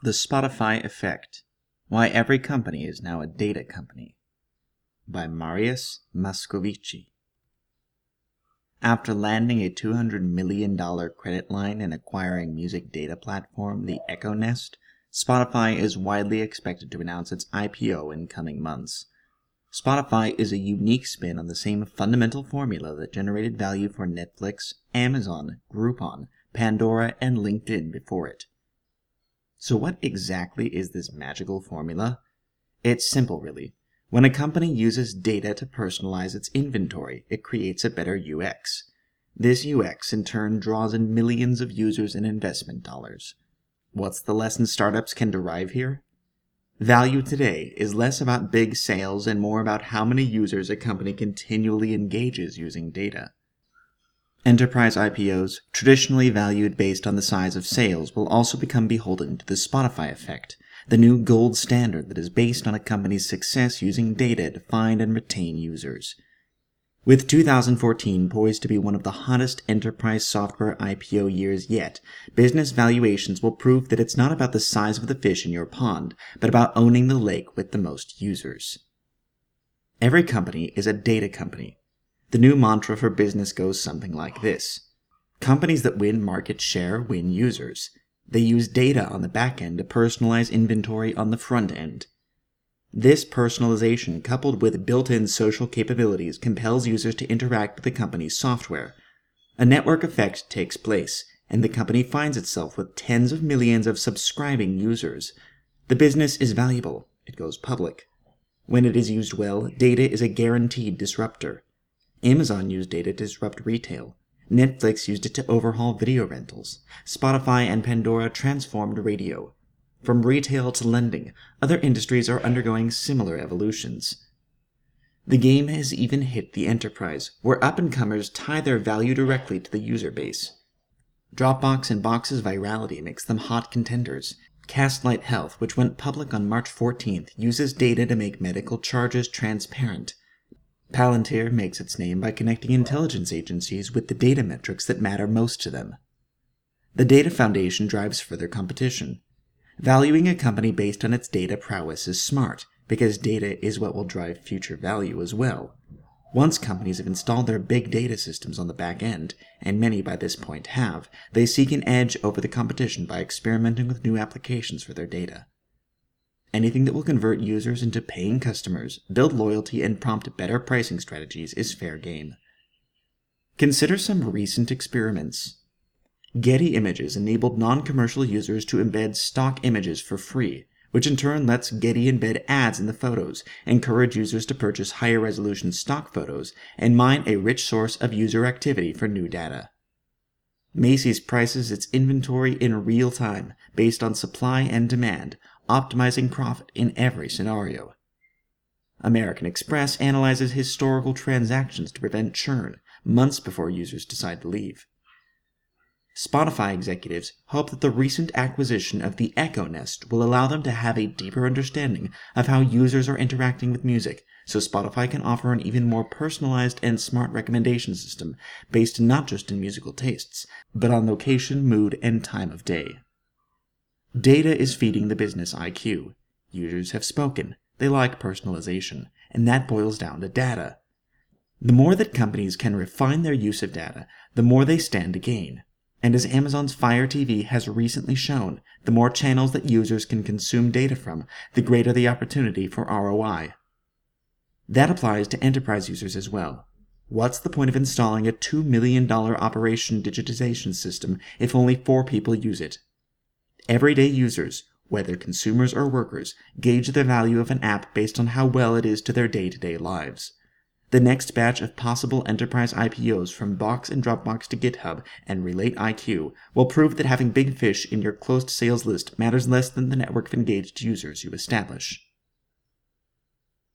The Spotify Effect: Why Every Company is Now a Data Company, by Marius Moscovici. After landing a $200 million credit line and acquiring music data platform, the Echo Nest, Spotify is widely expected to announce its IPO in coming months. Spotify is a unique spin on the same fundamental formula that generated value for Netflix, Amazon, Groupon, Pandora, and LinkedIn before it. So what exactly is this magical formula? It's simple, really. When a company uses data to personalize its inventory, it creates a better UX. This UX, in turn, draws in millions of users and investment dollars. What's the lesson startups can derive here? Value today is less about big sales and more about how many users a company continually engages using data. Enterprise IPOs, traditionally valued based on the size of sales, will also become beholden to the Spotify effect, the new gold standard that is based on a company's success using data to find and retain users. With 2014 poised to be one of the hottest enterprise software IPO years yet, business valuations will prove that it's not about the size of the fish in your pond, but about owning the lake with the most users. Every company is a data company. The new mantra for business goes something like this. Companies that win market share win users. They use data on the back end to personalize inventory on the front end. This personalization, coupled with built-in social capabilities, compels users to interact with the company's software. A network effect takes place, and the company finds itself with tens of millions of subscribing users. The business is valuable. It goes public. When it is used well, data is a guaranteed disruptor. Amazon used data to disrupt retail. Netflix used it to overhaul video rentals. Spotify and Pandora transformed radio. From retail to lending, other industries are undergoing similar evolutions. The game has even hit the enterprise, where up-and-comers tie their value directly to the user base. Dropbox and Box's virality makes them hot contenders. Castlight Health, which went public on March 14th, uses data to make medical charges transparent. Palantir makes its name by connecting intelligence agencies with the data metrics that matter most to them. The data foundation drives further competition. Valuing a company based on its data prowess is smart, because data is what will drive future value as well. Once companies have installed their big data systems on the back end, and many by this point have, they seek an edge over the competition by experimenting with new applications for their data. Anything that will convert users into paying customers, build loyalty, and prompt better pricing strategies is fair game. Consider some recent experiments. Getty Images enabled non-commercial users to embed stock images for free, which in turn lets Getty embed ads in the photos, encourage users to purchase higher-resolution stock photos, and mine a rich source of user activity for new data. Macy's prices its inventory in real time, based on supply and demand, optimizing profit in every scenario. American Express analyzes historical transactions to prevent churn months before users decide to leave. Spotify executives hope that the recent acquisition of the Echo Nest will allow them to have a deeper understanding of how users are interacting with music, so Spotify can offer an even more personalized and smart recommendation system based not just in musical tastes, but on location, mood, and time of day. Data is feeding the business IQ. Users have spoken. They like personalization, and that boils down to data. The more that companies can refine their use of data, the more they stand to gain. And as Amazon's Fire TV has recently shown, the more channels that users can consume data from, the greater the opportunity for ROI. That applies to enterprise users as well. What's the point of installing a $2 million operation digitization system if only 4 people use it? Everyday users, whether consumers or workers, gauge the value of an app based on how well it is to their day-to-day lives. The next batch of possible enterprise IPOs from Box and Dropbox to GitHub and Relate IQ will prove that having big fish in your closed sales list matters less than the network of engaged users you establish.